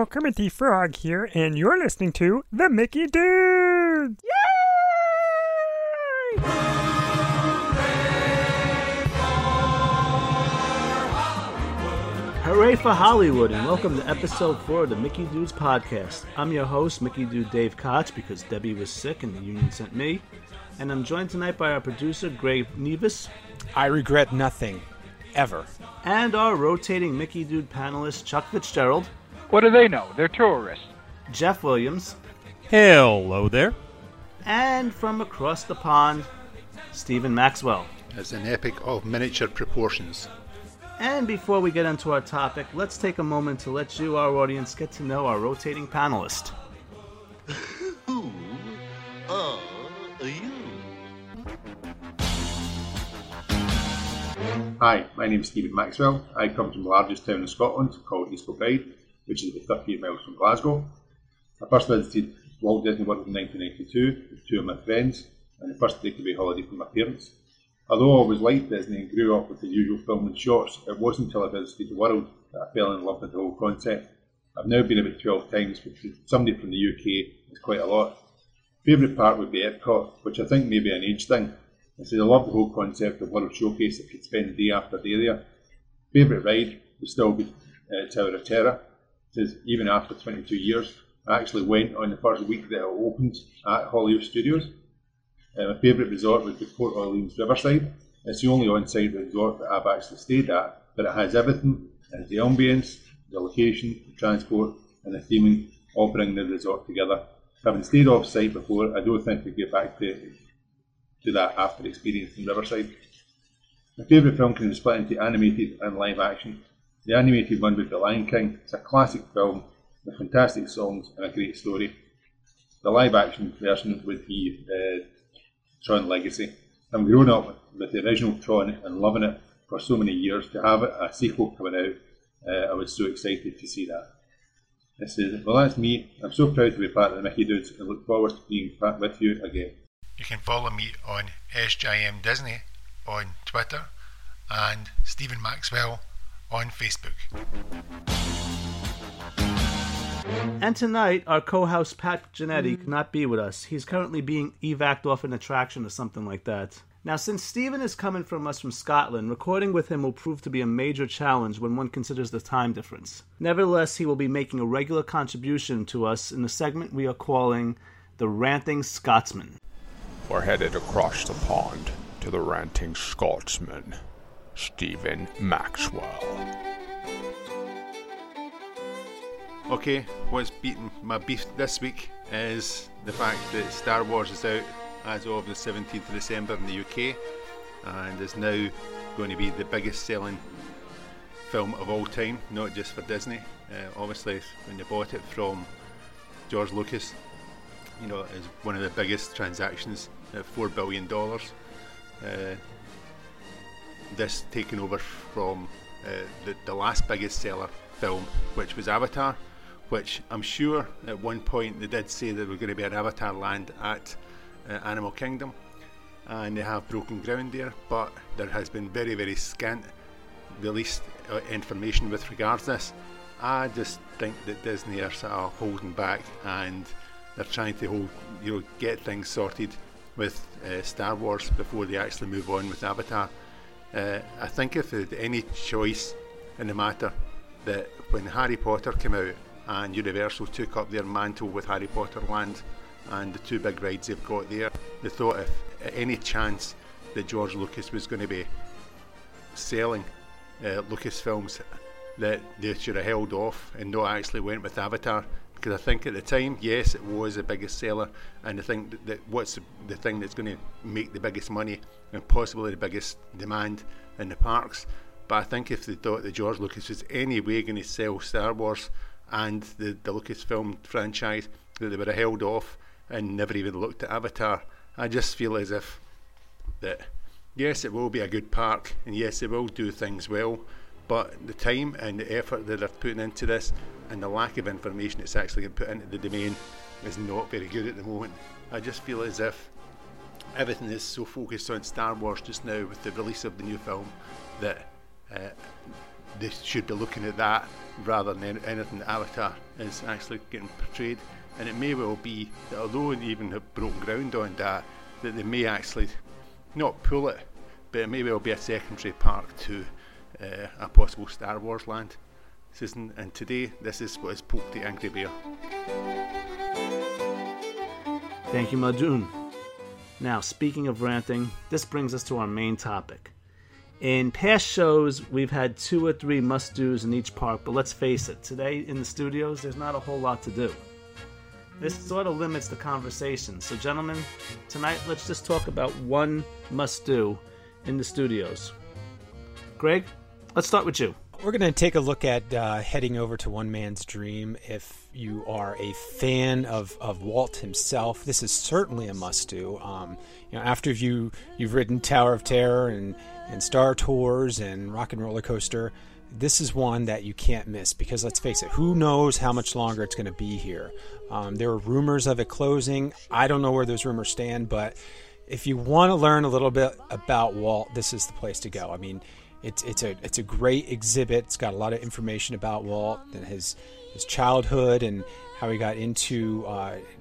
Hello, Kermit the Frog here, and you're listening to The Mickey Dude! Yay! Hooray for Hollywood, and welcome to episode 4 of the Mickey Dudes podcast. I'm your host, Mickey Dude Dave Koch, because Debbie was sick and the union sent me. And I'm joined tonight by our producer, Greg Nevis. I regret nothing. Ever. And our rotating Mickey Dude panelist, Chuck Fitzgerald. What do they know? They're tourists. Jeff Williams. Hello there. And from across the pond, Stephen Maxwell. It's an epic of miniature proportions. And before we get into our topic, let's take a moment to let you, our audience, get to know our rotating panelist. Who are you? Hi, my name is Stephen Maxwell. I come from the largest town in Scotland called East Kilbride, which is about 38 miles from Glasgow. I first visited Walt Disney World in 1992 with two of my friends and the first takeaway holiday from my parents. Although I always liked Disney and grew up with the usual film and shorts, it wasn't until I visited the world that I fell in love with the whole concept. I've now been about 12 times, which for somebody from the UK is quite a lot. Favourite part would be Epcot, which I think may be an age thing. I said I love the whole concept of World Showcase. I could spend day after day there. Favourite ride would still be Tower of Terror. Says even after 22 years, I actually went on the first week that it opened at Hollywood Studios. My favourite resort would be Port Orleans Riverside. It's the only on-site resort that I've actually stayed at, but it has everything. And the ambience, the location, the transport, and the theming all bring the resort together. Having stayed off-site before, I don't think we get back to it. Do that after experience in Riverside. My favourite film can be split into animated and live action. The animated one would be Lion King. It's a classic film with fantastic songs and a great story. The live action version would be Tron Legacy. I've grown up with the original Tron and loving it for so many years. To have a sequel coming out, I was so excited to see that. I said, well, that's me. I'm so proud to be part of the Mickey Dudes and look forward to being back with you again. You can follow me on SJM Disney on Twitter and Stephen Maxwell on Facebook. And tonight, our co-host Pat Gennetti cannot be with us. He's currently being evac'd off an attraction or something like that. Now, since Stephen is coming from us from Scotland, recording with him will prove to be a major challenge when one considers the time difference. Nevertheless, he will be making a regular contribution to us in the segment we are calling The Ranting Scotsman. We're headed across the pond to the Ranting Scotsman, Stephen Maxwell. Okay, what's beating my beef this week is the fact that Star Wars is out as of the 17th of December in the UK and is now going to be the biggest selling film of all time, not just for Disney. Obviously, when they bought it from George Lucas, you know, is one of the biggest transactions at $4 billion. This taking over from the last biggest seller film, which was Avatar, which I'm sure at one point they did say there was going to be an Avatar land at Animal Kingdom, and they have broken ground there, but there has been very, very scant released information with regards to this. I just think that Disney are sort of holding back and they're trying to hold, you know, get things sorted with Star Wars before they actually move on with Avatar. I think if they had any choice in the matter, that when Harry Potter came out and Universal took up their mantle with Harry Potter Land and the two big rides they've got there, they thought if any chance that George Lucas was going to be selling Lucasfilms, that they should have held off and not actually went with Avatar. Because I think at the time, yes, it was the biggest seller, and I think that what's the thing that's going to make the biggest money and possibly the biggest demand in the parks. But I think if they thought that George Lucas was any way going to sell Star Wars and the Lucasfilm franchise, that they would have held off and never even looked at Avatar. I just feel as if that, yes, it will be a good park, and yes, it will do things well, but the time and the effort that they're putting into this and the lack of information that's actually been put into the domain is not very good at the moment. I just feel as if everything is so focused on Star Wars just now with the release of the new film that they should be looking at that rather than anything Avatar is actually getting portrayed. And it may well be that although they even have broken ground on that, that they may actually not pull it, but it may well be a secondary park to a possible Star Wars land. Susan, and today this is what is Poke the Angry Bear. Thank you, Madun. Now, speaking of ranting, this brings us to our main topic. In past shows, we've had 2 or 3 must-dos in each park, but let's face it, today in the studios, there's not a whole lot to do. This sort of limits the conversation. So, gentlemen, tonight let's just talk about one must-do in the studios. Greg, let's start with you. We're going to take a look at heading over to One Man's Dream. If you are a fan of Walt himself, this is certainly a must-do. After you've ridden Tower of Terror and Star Tours and Rock and Roller Coaster, this is one that you can't miss because, let's face it, who knows how much longer it's going to be here. There are rumors of it closing. I don't know where those rumors stand, but if you want to learn a little bit about Walt, this is the place to go. I mean, it's a great exhibit. It's got a lot of information about Walt and his childhood and how he got into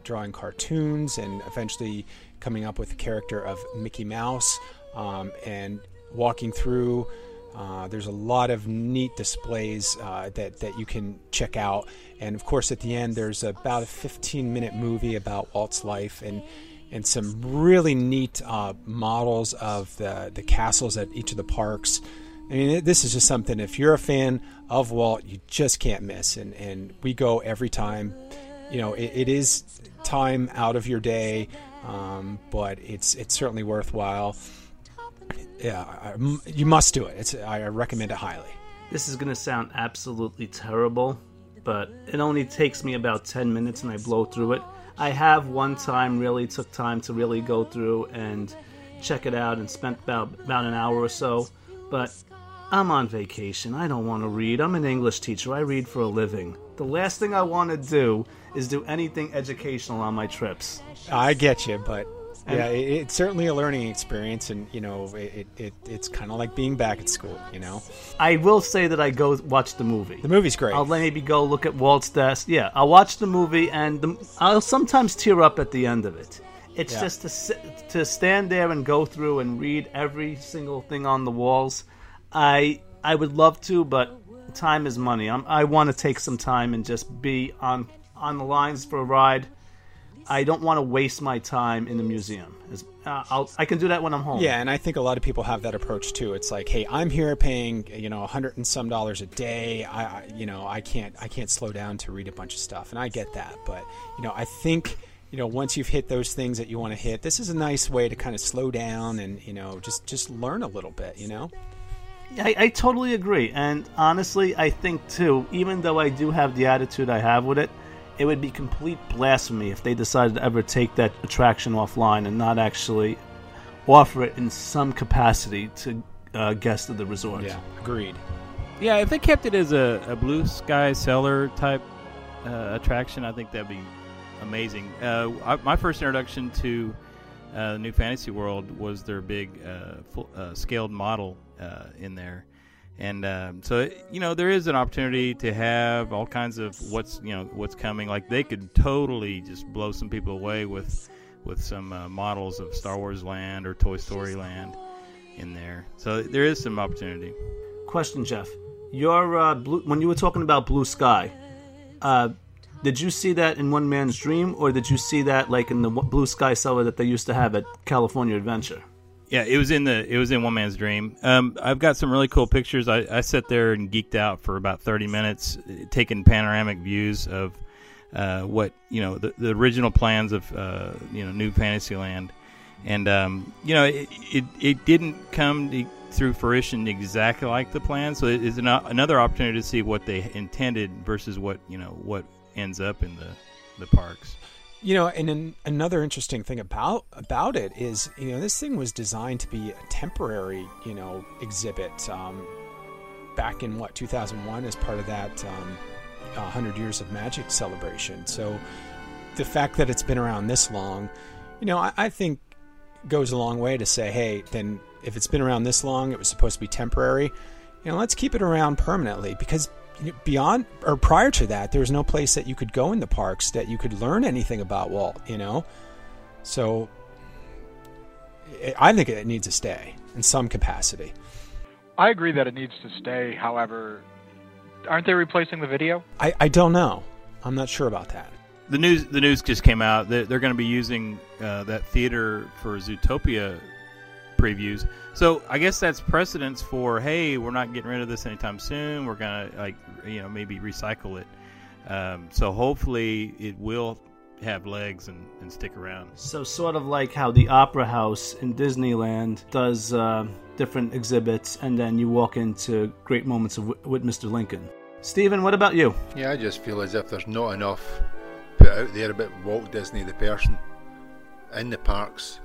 drawing cartoons and eventually coming up with the character of Mickey Mouse and walking through. There's a lot of neat displays that you can check out. And, of course, at the end, there's about a 15-minute movie about Walt's life and some really neat models of the castles at each of the parks. I mean, this is just something, if you're a fan of Walt, you just can't miss. And we go every time. You know, it is time out of your day, but it's certainly worthwhile. Yeah, you must do it. I recommend it highly. This is going to sound absolutely terrible, but it only takes me about 10 minutes and I blow through it. I have one time really took time to really go through and check it out and spent about an hour or so, but I'm on vacation. I don't want to read. I'm an English teacher. I read for a living. The last thing I want to do is do anything educational on my trips. I get you, but... Yeah, it's certainly a learning experience, and, you know, it's kind of like being back at school, you know? I will say that I go watch the movie. The movie's great. I'll maybe go look at Walt's desk. Yeah, I'll watch the movie, and I'll sometimes tear up at the end of it. It's just to stand there and go through and read every single thing on the walls. I would love to, but time is money. I want to take some time and just be on the lines for a ride. I don't want to waste my time in the museum. I can do that when I'm home. Yeah, and I think a lot of people have that approach too. It's like, hey, I'm here paying, you know, $100 and some a day. I can't slow down to read a bunch of stuff, and I get that. But, you know, I think, you know, once you've hit those things that you want to hit, this is a nice way to kind of slow down and, you know, just learn a little bit, you know. I totally agree, and honestly, I think too, even though I do have the attitude I have with it. It would be complete blasphemy if they decided to ever take that attraction offline and not actually offer it in some capacity to guests of the resort. Yeah, agreed. Yeah, if they kept it as a Blue Sky Cellar type attraction, I think that'd be amazing. My first introduction to New Fantasy World was their big scaled model in there. And so, you know, there is an opportunity to have all kinds of what's coming. Like, they could totally just blow some people away with some models of Star Wars Land or Toy Story Land in there. So there is some opportunity. Question, Jeff. Your when you were talking about Blue Sky, did you see that in One Man's Dream, or did you see that like in the Blue Sky Cellar that they used to have at California Adventure? Yeah, it was in One Man's Dream. I've got some really cool pictures. I sat there and geeked out for about 30 minutes, taking panoramic views of what, you know, the original plans of you know, New Fantasyland, and you know, it didn't come through fruition exactly like the plan. So it is another opportunity to see what they intended versus what, you know, what ends up in the parks. You know, and another interesting thing about it is, you know, this thing was designed to be a temporary, you know, exhibit back in, 2001 as part of that 100 Years of Magic celebration. So the fact that it's been around this long, you know, I think goes a long way to say, hey, then if it's been around this long, it was supposed to be temporary. you know, let's keep it around permanently, because beyond or prior to that, there was no place that you could go in the parks that you could learn anything about Walt, you know? So I think it needs to stay in some capacity. I agree that it needs to stay. However, aren't they replacing the video? I don't know. I'm not sure about that. The news just came out that they're going to be using that theater for Zootopia previews. So I guess that's precedence for, hey, we're not getting rid of this anytime soon. We're going to, like, you know, maybe recycle it. So hopefully it will have legs and stick around. So sort of like how the Opera House in Disneyland does different exhibits, and then you walk into Great Moments with Mr. Lincoln. Stephen, what about you? Yeah, I just feel as if there's not enough put out there about Walt Disney, the person, in the parks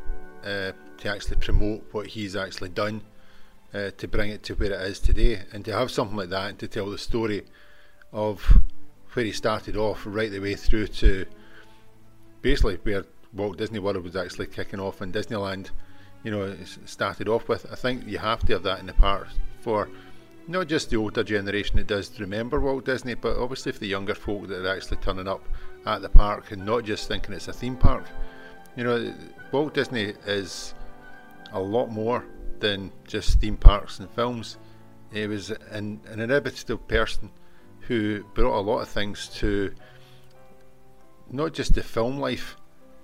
to actually promote what he's actually done, to bring it to where it is today, and to have something like that, and to tell the story of where he started off right the way through to basically where Walt Disney World was actually kicking off in Disneyland, you know, started off with. I think you have to have that in the parks for not just the older generation that does remember Walt Disney, but obviously for the younger folk that are actually turning up at the park and not just thinking it's a theme park. You know, Walt Disney is a lot more than just theme parks and films. He was an innovative person who brought a lot of things to not just to film life,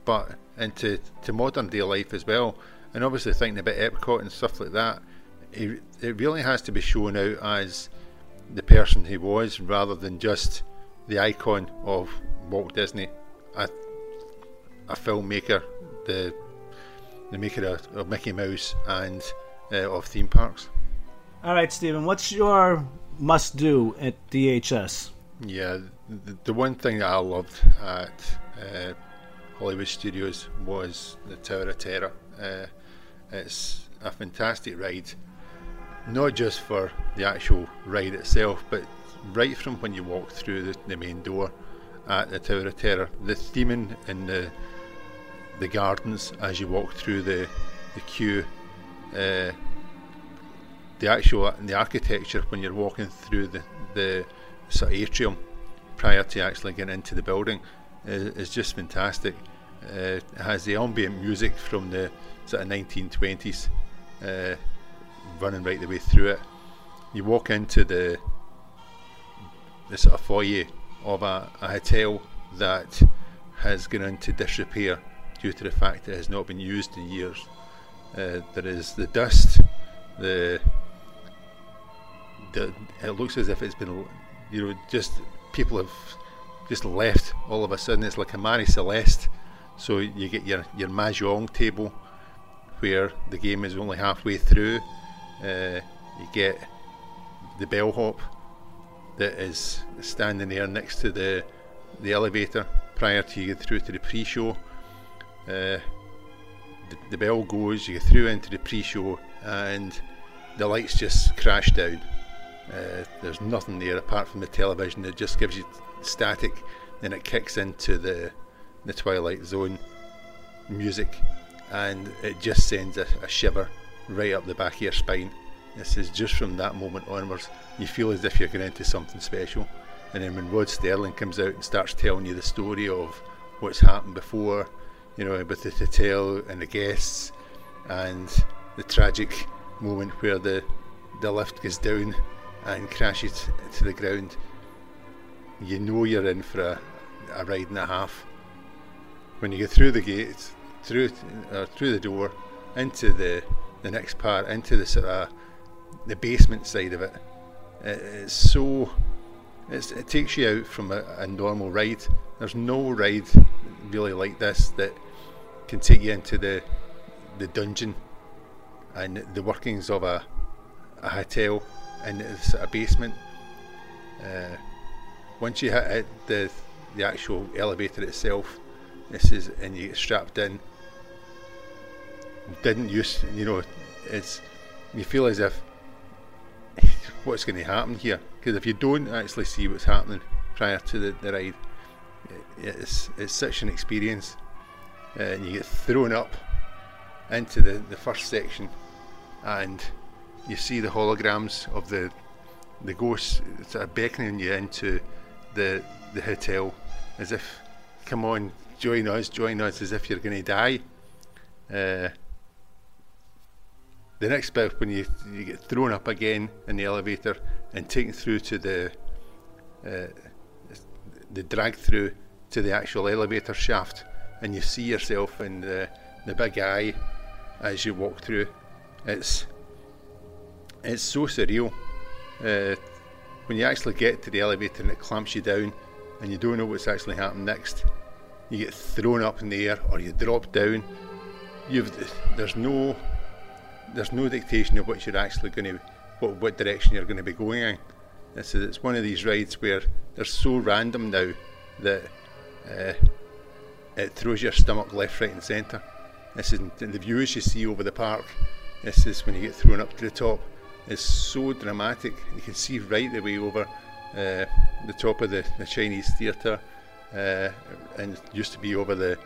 but into to modern day life as well. And obviously thinking about Epcot and stuff like that, it really has to be shown out as the person he was, rather than just the icon of Walt Disney, a filmmaker, the maker of Mickey Mouse and of theme parks. All right, Stephen, what's your must-do at DHS? Yeah, the one thing that I loved at Hollywood Studios was the Tower of Terror. It's a fantastic ride, not just for the actual ride itself, but right from when you walk through the main door at the Tower of Terror. The theming and the gardens as you walk through the queue, the architecture when you're walking through the sort of atrium prior to actually getting into the building is just fantastic. It has the ambient music from the sort of 1920s running right the way through it. You walk into the sort of foyer of a hotel that has gone into disrepair due to the fact that it has not been used in years. There is the dust, it looks as if it's been, you know, just people have just left all of a sudden. It's like a Marie Celeste. So you get your mahjong table where the game is only halfway through. You get the bellhop that is standing there next to the elevator prior to you get through to the pre-show. The bell goes, you get through into the pre-show, and the lights just crash down. There's nothing there apart from the television that just gives you static. Then it kicks into the Twilight Zone music, and it just sends a shiver right up the back of your spine. This is just from that moment onwards, you feel as if you're going into something special. And then when Rod Sterling comes out and starts telling you the story of what's happened before, you know, with the hotel and the guests, and the tragic moment where the lift goes down and crashes to the ground, you know you're in for a ride and a half. When you get through the gate, through the door, into the next part, into the sort of the basement side of it, it takes you out from a normal ride. There's no ride really like this that can take you into the dungeon and the workings of a hotel in a basement. Once you hit the actual elevator itself, and you get strapped in. You feel as if what's going to happen here, because if you don't actually see what's happening prior to the ride, it's such an experience. And you get thrown up into the first section, and you see the holograms of the ghosts sort of beckoning you into the hotel, as if, come on, join us, as if you're going to die. The next bit, when you get thrown up again in the elevator and taken through to the drag through to the actual elevator shaft, and you see yourself in the big eye as you walk through. It's so surreal when you actually get to the elevator and it clamps you down and you don't know what's actually happened next. You get thrown up in the air or you drop down. There's no dictation of what you're actually going to, what direction you're going to be going in. It's one of these rides where they're so random now that it throws your stomach left, right and centre. This is the views you see over the park. This is when you get thrown up to the top. It's so dramatic. You can see right the way over the top of the Chinese theatre, and it used to be over the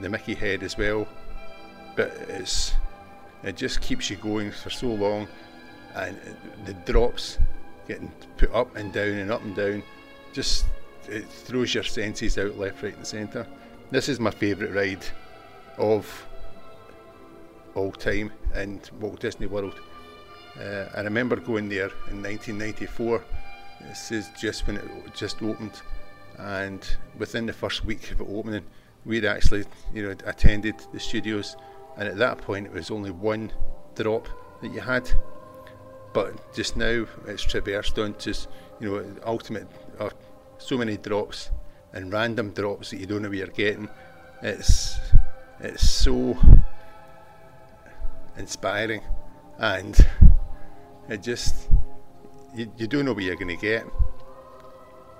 Mickey head as well. But it just keeps you going for so long, and the drops getting put up and down and up and down, just it throws your senses out left, right and centre. This is my favourite ride of all time in Walt Disney World. I remember going there in 1994. This is just when it just opened, and within the first week of it opening, we'd actually, you know, attended the studios, and at that point it was only one drop that you had. But just now it's traversed onto, you know, ultimate, or so many drops and random drops that you don't know what you're getting. It's so inspiring, and it just, you don't know what you're going to get.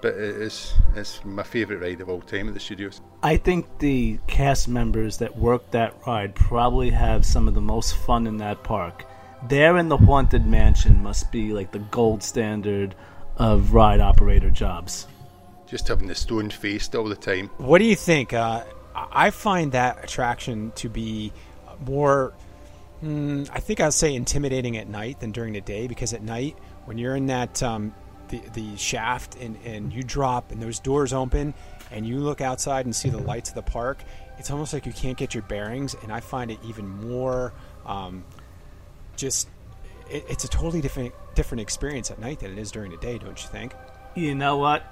But it's my favourite ride of all time at the studios. I think the cast members that work that ride probably have some of the most fun in that park. There in the Haunted Mansion must be like the gold standard of ride operator jobs. Just having the stone faced all the time. What do you think? I find that attraction to be more, I think I'll say, intimidating at night than during the day, because at night when you're in that the shaft and you drop and those doors open and you look outside and see the lights of the park, it's almost like you can't get your bearings, and I find it even more it's a totally different experience at night than it is during the day, don't you think? You know what?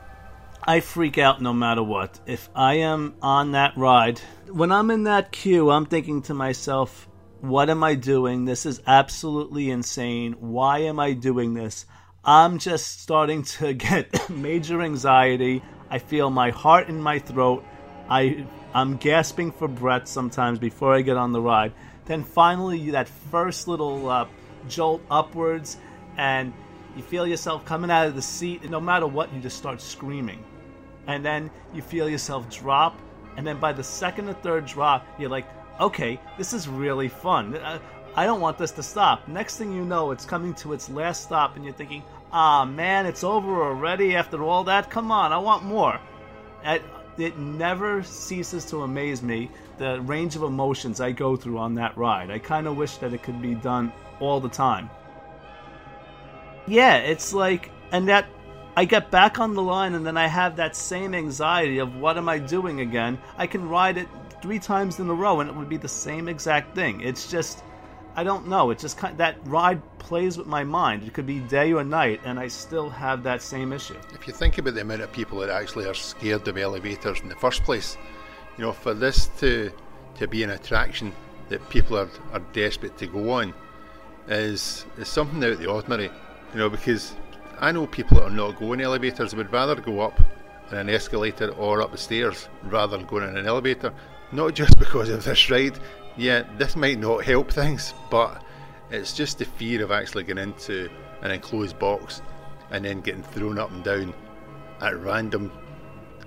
I freak out no matter what. If I am on that ride, when I'm in that queue, I'm thinking to myself, what am I doing? This is absolutely insane. Why am I doing this? I'm just starting to get major anxiety. I feel my heart in my throat. I'm gasping for breath sometimes before I get on the ride. Then finally, that first little jolt upwards, and you feel yourself coming out of the seat, and no matter what, you just start screaming. And then you feel yourself drop, and then by the second or third drop, you're like, okay, this is really fun. I don't want this to stop. Next thing you know, it's coming to its last stop, and you're thinking, ah, man, it's over already after all that? Come on, I want more. It never ceases to amaze me, the range of emotions I go through on that ride. I kind of wish that it could be done all the time. Yeah, it's like, and that I get back on the line, and then I have that same anxiety of what am I doing again? I can ride it 3 times in a row and it would be the same exact thing. It's just, I don't know, it's just kind of, that ride plays with my mind. It could be day or night and I still have that same issue. If you think about the amount of people that actually are scared of elevators in the first place, you know, for this to be an attraction that people are desperate to go on is something out of the ordinary, you know, because I know people that are not going elevators would rather go up in an escalator or up the stairs rather than going in an elevator. Not just because of this ride. Yeah, this might not help things, but it's just the fear of actually getting into an enclosed box and then getting thrown up and down at random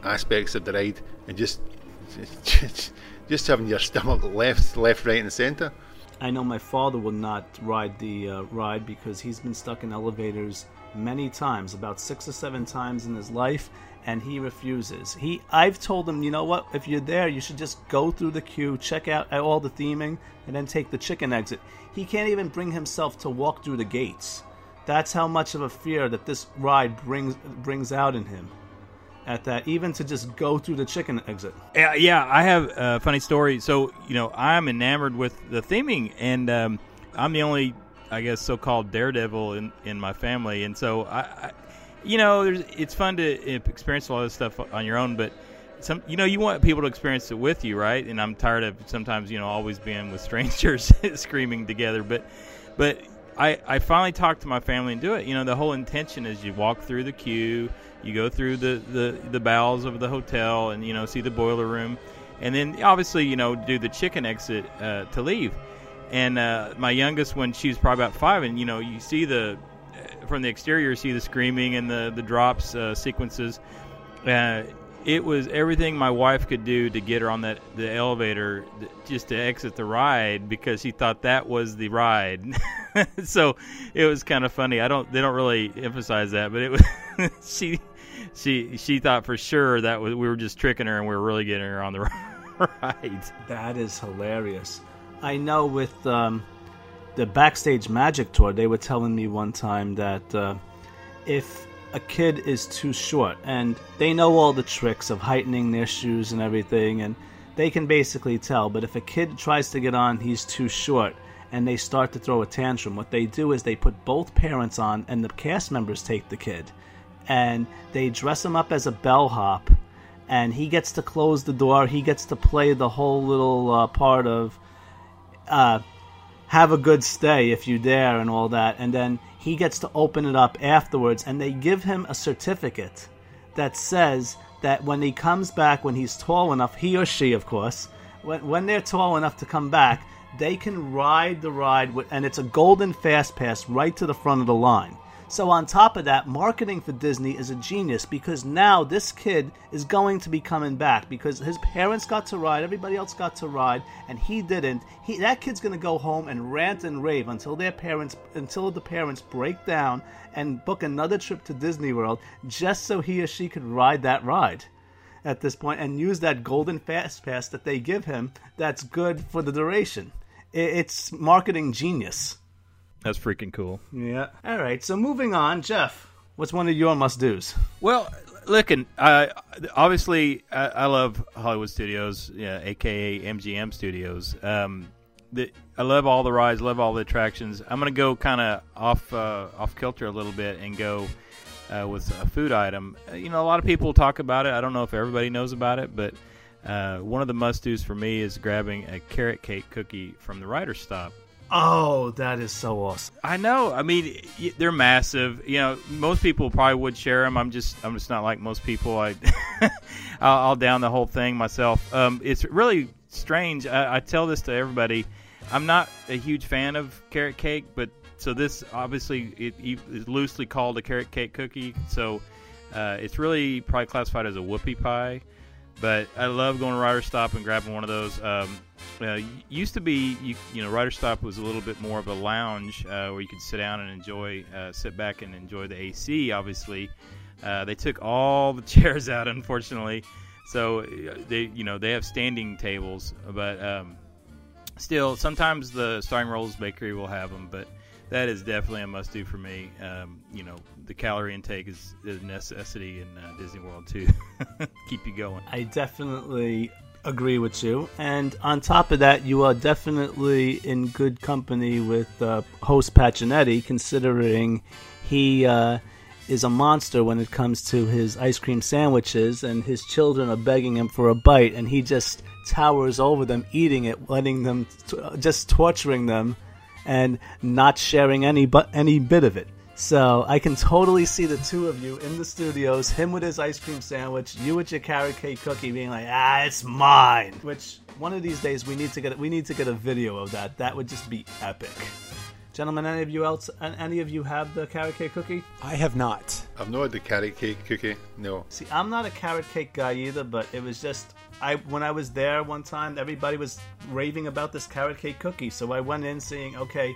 aspects of the ride, and just having your stomach left, right and centre. I know my father will not ride the ride because he's been stuck in elevators many times, about 6 or 7 times in his life, and he refuses. I've told him, you know what, if you're there, you should just go through the queue, check out all the theming, and then take the chicken exit. He can't even bring himself to walk through the gates. That's how much of a fear that this ride brings out in him. At that, even to just go through the chicken exit. Yeah, I have a funny story. So, you know, I'm enamored with the theming, and I'm the only, I guess, so-called daredevil in my family. And so, I you know, it's fun to experience a lot of stuff on your own, but you know, you want people to experience it with you, right? And I'm tired of sometimes, you know, always being with strangers screaming together. But I finally talked to my family and do it. You know, the whole intention is you walk through the queue, you go through the bowels of the hotel and, you know, see the boiler room. And then, obviously, you know, do the chicken exit to leave. And my youngest one, she's probably about 5, and, you know, you see from the exterior, see the screaming and the drops sequences. It was everything my wife could do to get her on the elevator just to exit the ride because she thought that was the ride. So it was kind of funny. They don't really emphasize that, but it was she thought for sure that we were just tricking her and we were really getting her on the ride. That is hilarious. I know with the Backstage Magic Tour, they were telling me one time that if a kid is too short, and they know all the tricks of heightening their shoes and everything, and they can basically tell, but if a kid tries to get on, he's too short, and they start to throw a tantrum, what they do is they put both parents on, and the cast members take the kid, and they dress him up as a bellhop, and he gets to close the door, he gets to play the whole little part of have a good stay if you dare and all that, and then he gets to open it up afterwards, and they give him a certificate that says that when he comes back, when he's tall enough, he or she, of course, when they're tall enough to come back, they can ride the ride, and it's a golden fast pass right to the front of the line. So on top of that, marketing for Disney is a genius because now this kid is going to be coming back because his parents got to ride, everybody else got to ride, and he didn't. That kid's going to go home and rant and rave until the parents break down and book another trip to Disney World just so he or she could ride that ride at this point and use that golden fast pass that they give him that's good for the duration. It's marketing genius. That's freaking cool. Yeah. All right. So moving on, Jeff, what's one of your must-dos? Well, looking, obviously, I love Hollywood Studios, yeah, a.k.a. MGM Studios. I love all the rides, love all the attractions. I'm going to go kind of off kilter a little bit and go with a food item. You know, a lot of people talk about it. I don't know if everybody knows about it, but one of the must-dos for me is grabbing a carrot cake cookie from the Writer's Stop. Oh, that is so awesome. I know. I mean, they're massive. You know, most people probably would share them. I'm just not like most people. I'll down the whole thing myself. It's really strange. I tell this to everybody. I'm not a huge fan of carrot cake, but so this obviously it is loosely called a carrot cake cookie. So it's really probably classified as a whoopie pie. But I love going to Writer's Stop and grabbing one of those. Used to be, you know, Writer's Stop was a little bit more of a lounge where you could sit down and sit back and enjoy the AC, obviously. They took all the chairs out, unfortunately. So, they have standing tables. But still, sometimes the Starring Rolls Bakery will have them. But that is definitely a must-do for me. You know, the calorie intake is a necessity in Disney World, too. Keep you going. I definitely agree with you. And on top of that, you are definitely in good company with host Pat Gennetti, considering he is a monster when it comes to his ice cream sandwiches, and his children are begging him for a bite, and he just towers over them, eating it, letting them, just torturing them, and not sharing any bit of it. So I can totally see the two of you in the studios, him with his ice cream sandwich, you with your carrot cake cookie, being like, it's mine. Which, one of these days, we need to get a video of that. That would just be epic. Gentlemen, any of you have the carrot cake cookie? I have not. I've not had the carrot cake cookie, no. See, I'm not a carrot cake guy either, but it was just When I was there one time, everybody was raving about this carrot cake cookie. So I went in saying, okay,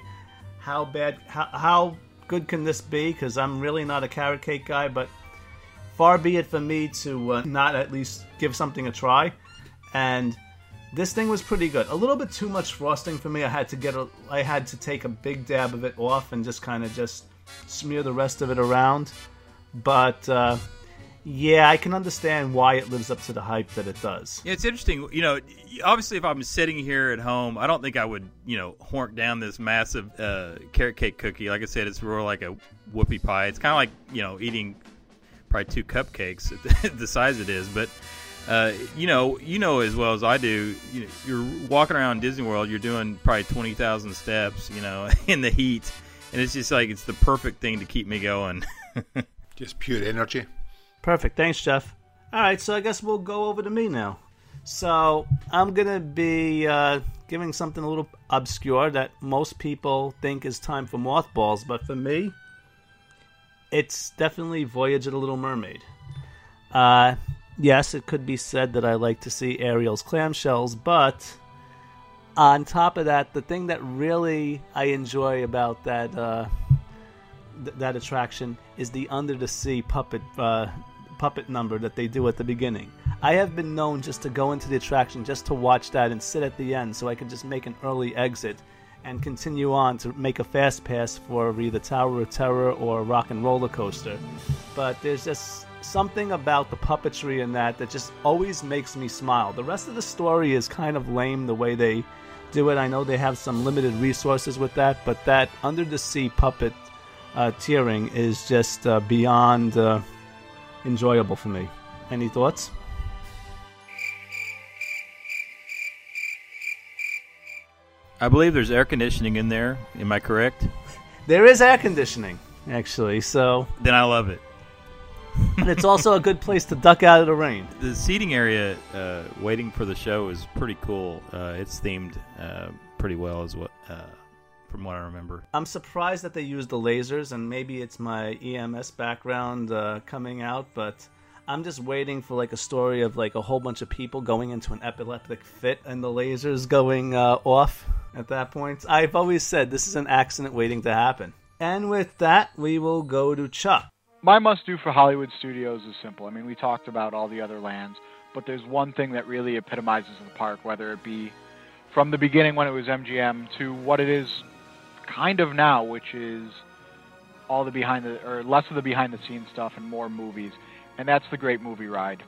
how good can this be? Because I'm really not a carrot cake guy, but far be it for me to not at least give something a try. And this thing was pretty good. A little bit too much frosting for me. I had to take a big dab of it off and just kind of just smear the rest of it around. But yeah, I can understand why it lives up to the hype that it does. Yeah, it's interesting. You know, obviously, if I'm sitting here at home, I don't think I would, you know, hork down this massive carrot cake cookie. Like I said, it's more like a whoopie pie. It's kind of like, you know, eating probably 2 cupcakes at the size it is. But you know as well as I do, you're walking around Disney World, you're doing probably 20,000 steps, you know, in the heat, and it's just like it's the perfect thing to keep me going. Just pure energy. Perfect. Thanks, Jeff. All right, so I guess we'll go over to me now. So I'm going to be giving something a little obscure that most people think is Time for Mothballs, but for me, it's definitely Voyage of the Little Mermaid. Yes, it could be said that I like to see Ariel's clamshells, but on top of that, the thing that really I enjoy about that that attraction is the under the sea puppet number that they do at the beginning. I have been known just to go into the attraction just to watch that and sit at the end so I could just make an early exit and continue on to make a fast pass for either Tower of Terror or Rock and Roller Coaster. But there's just something about the puppetry in that just always makes me smile. The rest of the story is kind of lame the way they do it. I know they have some limited resources with that, but that under the sea puppet tiering is just beyond enjoyable for me. Any thoughts? I believe there's air conditioning in there. Am I correct? There is air conditioning, actually. So then I love it. And it's also a good place to duck out of the rain. The seating area waiting for the show is pretty cool. It's themed pretty well, is what. From what I remember. I'm surprised that they used the lasers, and maybe it's my EMS background coming out, but I'm just waiting for like a story of like a whole bunch of people going into an epileptic fit and the lasers going off at that point. I've always said this is an accident waiting to happen. And with that, we will go to Chuck. My must-do for Hollywood Studios is simple. I mean, we talked about all the other lands, but there's one thing that really epitomizes the park, whether it be from the beginning when it was MGM to what it is kind of now, which is all the behind the, or less of the behind the scenes stuff and more movies, and that's the Great Movie Ride.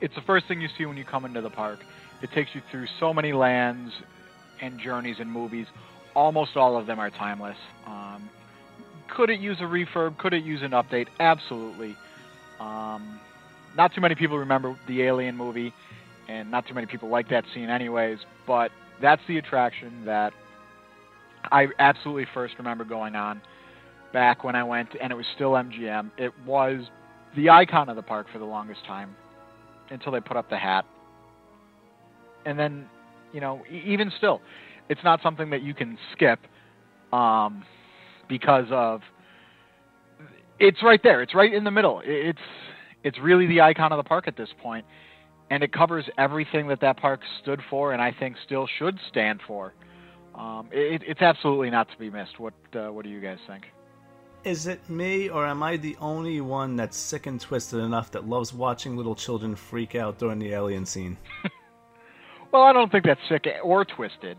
It's the first thing you see when you come into the park. It takes you through so many lands and journeys and movies. Almost all of them are timeless. Could it use a refurb? Could it use an update? Absolutely. Not too many people remember the Alien movie, and not too many people like that scene anyways, but that's the attraction that I absolutely first remember going on back when I went, and it was still MGM. It was the icon of the park for the longest time until they put up the hat. And then, you know, even still, it's not something that you can skip because of it's right there. It's right in the middle. It's really the icon of the park at this point, and it covers everything that that park stood for and I think still should stand for. It's absolutely not to be missed. What do you guys think? Is it me, or am I the only one that's sick and twisted enough that loves watching little children freak out during the Alien scene? Well, I don't think that's sick or twisted.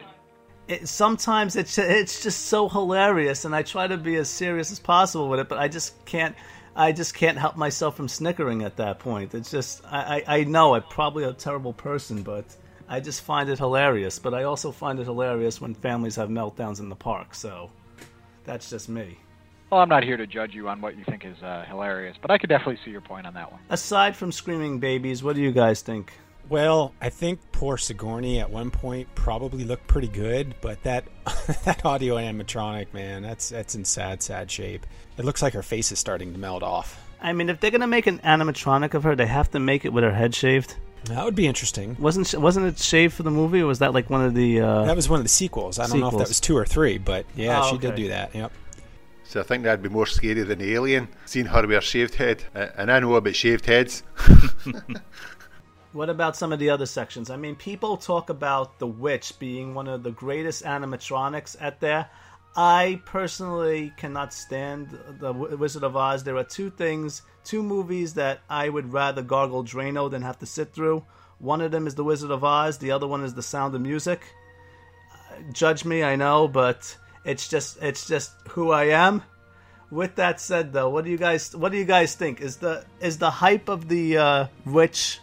Sometimes it's just so hilarious, and I try to be as serious as possible with it, but I just can't help myself from snickering at that point. It's just I know I'm probably a terrible person, but I just find it hilarious, but I also find it hilarious when families have meltdowns in the park, so that's just me. Well, I'm not here to judge you on what you think is hilarious, but I could definitely see your point on that one. Aside from screaming babies, what do you guys think? Well, I think poor Sigourney at one point probably looked pretty good, but that that audio animatronic, man, that's in sad, sad shape. It looks like her face is starting to melt off. I mean, if they're going to make an animatronic of her, they have to make it with her head shaved. That would be interesting. Wasn't it shaved for the movie, or was that like one of the... That was one of the sequels. I don't know if that was 2 or 3, but yeah, she did do that, yep. So I think that'd be more scary than the Alien, seeing her with her shaved head. And I know about shaved heads. What about some of the other sections? I mean, people talk about the Witch being one of the greatest animatronics out there. I personally cannot stand the Wizard of Oz. There are two movies that I would rather gargle Drano than have to sit through. One of them is the Wizard of Oz. The other one is The Sound of Music. Judge me, I know, but it's just who I am. With that said, though, what do you guys think? Is the hype of the Witch?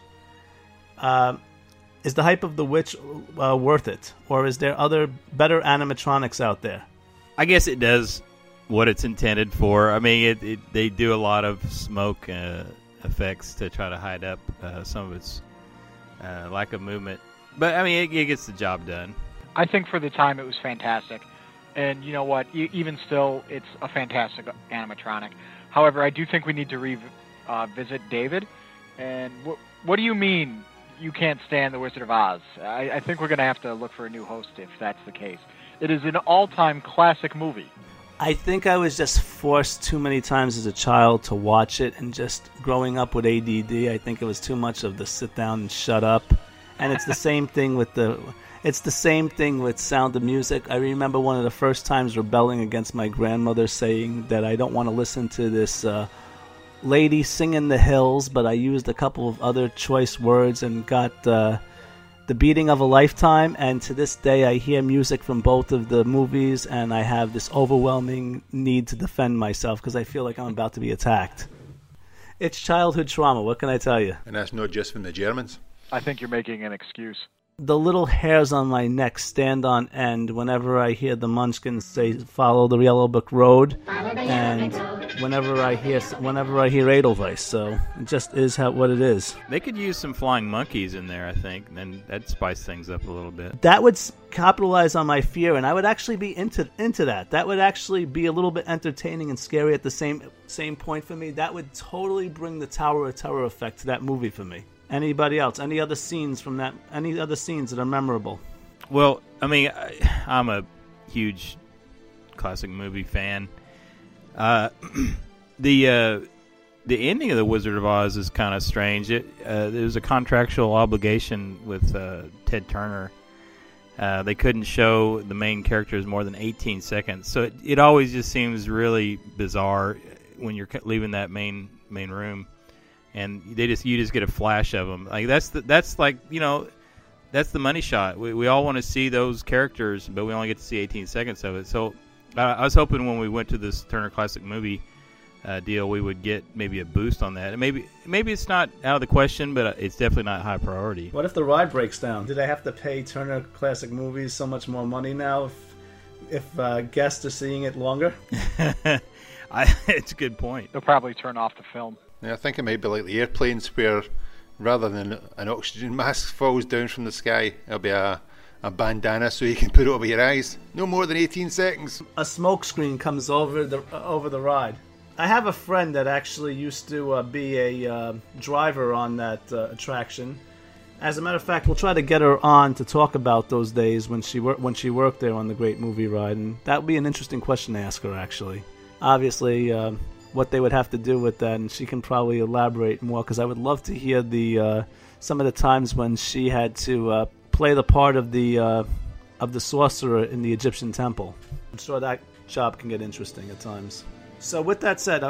Is the hype of the Witch worth it, or is there other better animatronics out there? I guess it does what it's intended for. I mean, they do a lot of smoke effects to try to hide up some of its lack of movement. But, I mean, it gets the job done. I think for the time it was fantastic. And you know what? Even still, it's a fantastic animatronic. However, I do think we need to revisit David. And what do you mean you can't stand the Wizard of Oz? I think we're going to have to look for a new host if that's the case. It is an all-time classic movie. I think I was just forced too many times as a child to watch it, and just growing up with ADD, I think it was too much of the sit down and shut up. And it's the same thing with Sound of Music. I remember one of the first times rebelling against my grandmother, saying that I don't want to listen to this lady singing the hills, but I used a couple of other choice words and got the beating of a lifetime, and to this day I hear music from both of the movies and I have this overwhelming need to defend myself because I feel like I'm about to be attacked. It's childhood trauma, what can I tell you? And that's not just from the Germans. I think you're making an excuse. The little hairs on my neck stand on end whenever I hear the Munchkins say, "Follow the Yellow Brick Road," and whenever I hear Edelweiss. So it just is what it is. They could use some flying monkeys in there, I think, and that'd spice things up a little bit. That would capitalize on my fear, and I would actually be into that. That would actually be a little bit entertaining and scary at the same point for me. That would totally bring the Tower of Terror effect to that movie for me. Anybody else? Any other scenes that are memorable? Well, I mean, I'm a huge classic movie fan. The ending of The Wizard of Oz is kind of strange. There's a contractual obligation with Ted Turner. They couldn't show the main characters more than 18 seconds. So it always just seems really bizarre when you're leaving that main room. And you just get a flash of them. Like that's the money shot. We all want to see those characters, but we only get to see 18 seconds of it. So I was hoping when we went to this Turner Classic Movie deal, we would get maybe a boost on that. And maybe it's not out of the question, but it's definitely not high priority. What if the ride breaks down? Did I have to pay Turner Classic Movies so much more money now if guests are seeing it longer? It's a good point. They'll probably turn off the film. Yeah, I think it might be like the airplanes where rather than an oxygen mask falls down from the sky, it'll be a bandana so you can put it over your eyes. No more than 18 seconds. A smoke screen comes over the ride. I have a friend that actually used to be a driver on that attraction. As a matter of fact, we'll try to get her on to talk about those days when she worked there on the Great Movie Ride, and that would be an interesting question to ask her, actually. Obviously, what they would have to do with that, and she can probably elaborate more, because I would love to hear some of the times when she had to play the part of the sorcerer in the Egyptian temple. I'm sure that job can get interesting at times. So with that said,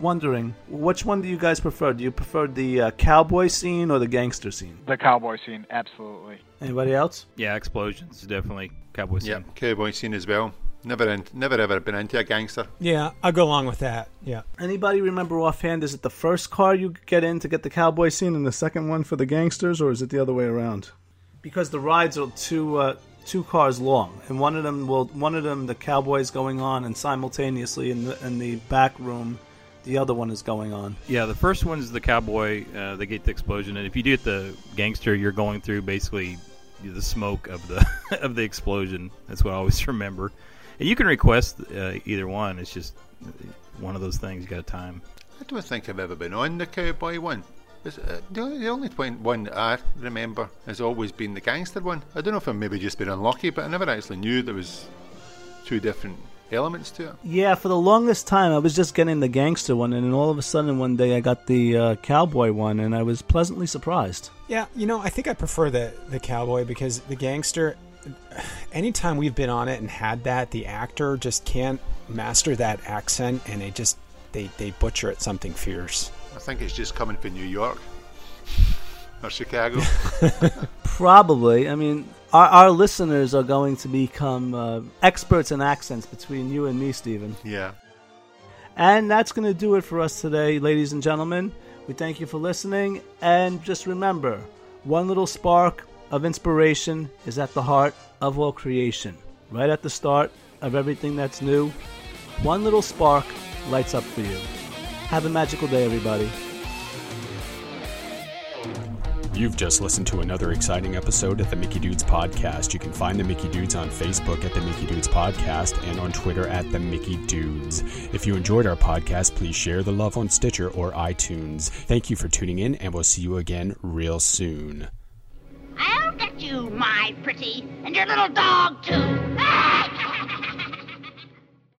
wondering, which one do you guys prefer? Do you prefer the cowboy scene or the gangster scene? The cowboy scene, absolutely. Anybody else? Yeah, explosions, definitely. Cowboy scene. Yeah, cowboy scene as well. Never ever been into a gangster. Yeah, I'll go along with that. Yeah. Anybody remember offhand, is it the first car you get in to get the cowboy scene and the second one for the gangsters, or is it the other way around? Because the rides are two cars long, and one of them the cowboy's going on, and simultaneously in the back room, the other one is going on. Yeah, the first one's the cowboy. They get the explosion, and if you do get the gangster, you're going through basically the smoke of the of the explosion. That's what I always remember. And you can request either one. It's just one of those things. You got to time. I don't think I've ever been on the cowboy one. The only one that I remember has always been the gangster one. I don't know if I've maybe just been unlucky, but I never actually knew there was two different elements to it? Yeah, for the longest time, I was just getting the gangster one, and then all of a sudden one day I got the cowboy one, and I was pleasantly surprised. Yeah, you know, I think I prefer the cowboy, because the gangster, anytime we've been on it and had that, the actor just can't master that accent, and it just they butcher it something fierce. I think it's just coming from New York or Chicago. Probably. I mean, our listeners are going to become experts in accents between you and me, Stephen. Yeah. And that's going to do it for us today, ladies and gentlemen. We thank you for listening. And just remember, one little spark of inspiration is at the heart of all creation. Right at the start of everything that's new, one little spark lights up for you. Have a magical day, everybody. You've just listened to another exciting episode of the Mickey Dudes Podcast. You can find the Mickey Dudes on Facebook at the Mickey Dudes Podcast and on Twitter at the Mickey Dudes. If you enjoyed our podcast, please share the love on Stitcher or iTunes. Thank you for tuning in, and we'll see you again real soon. I'll get you, my pretty, and your little dog, too.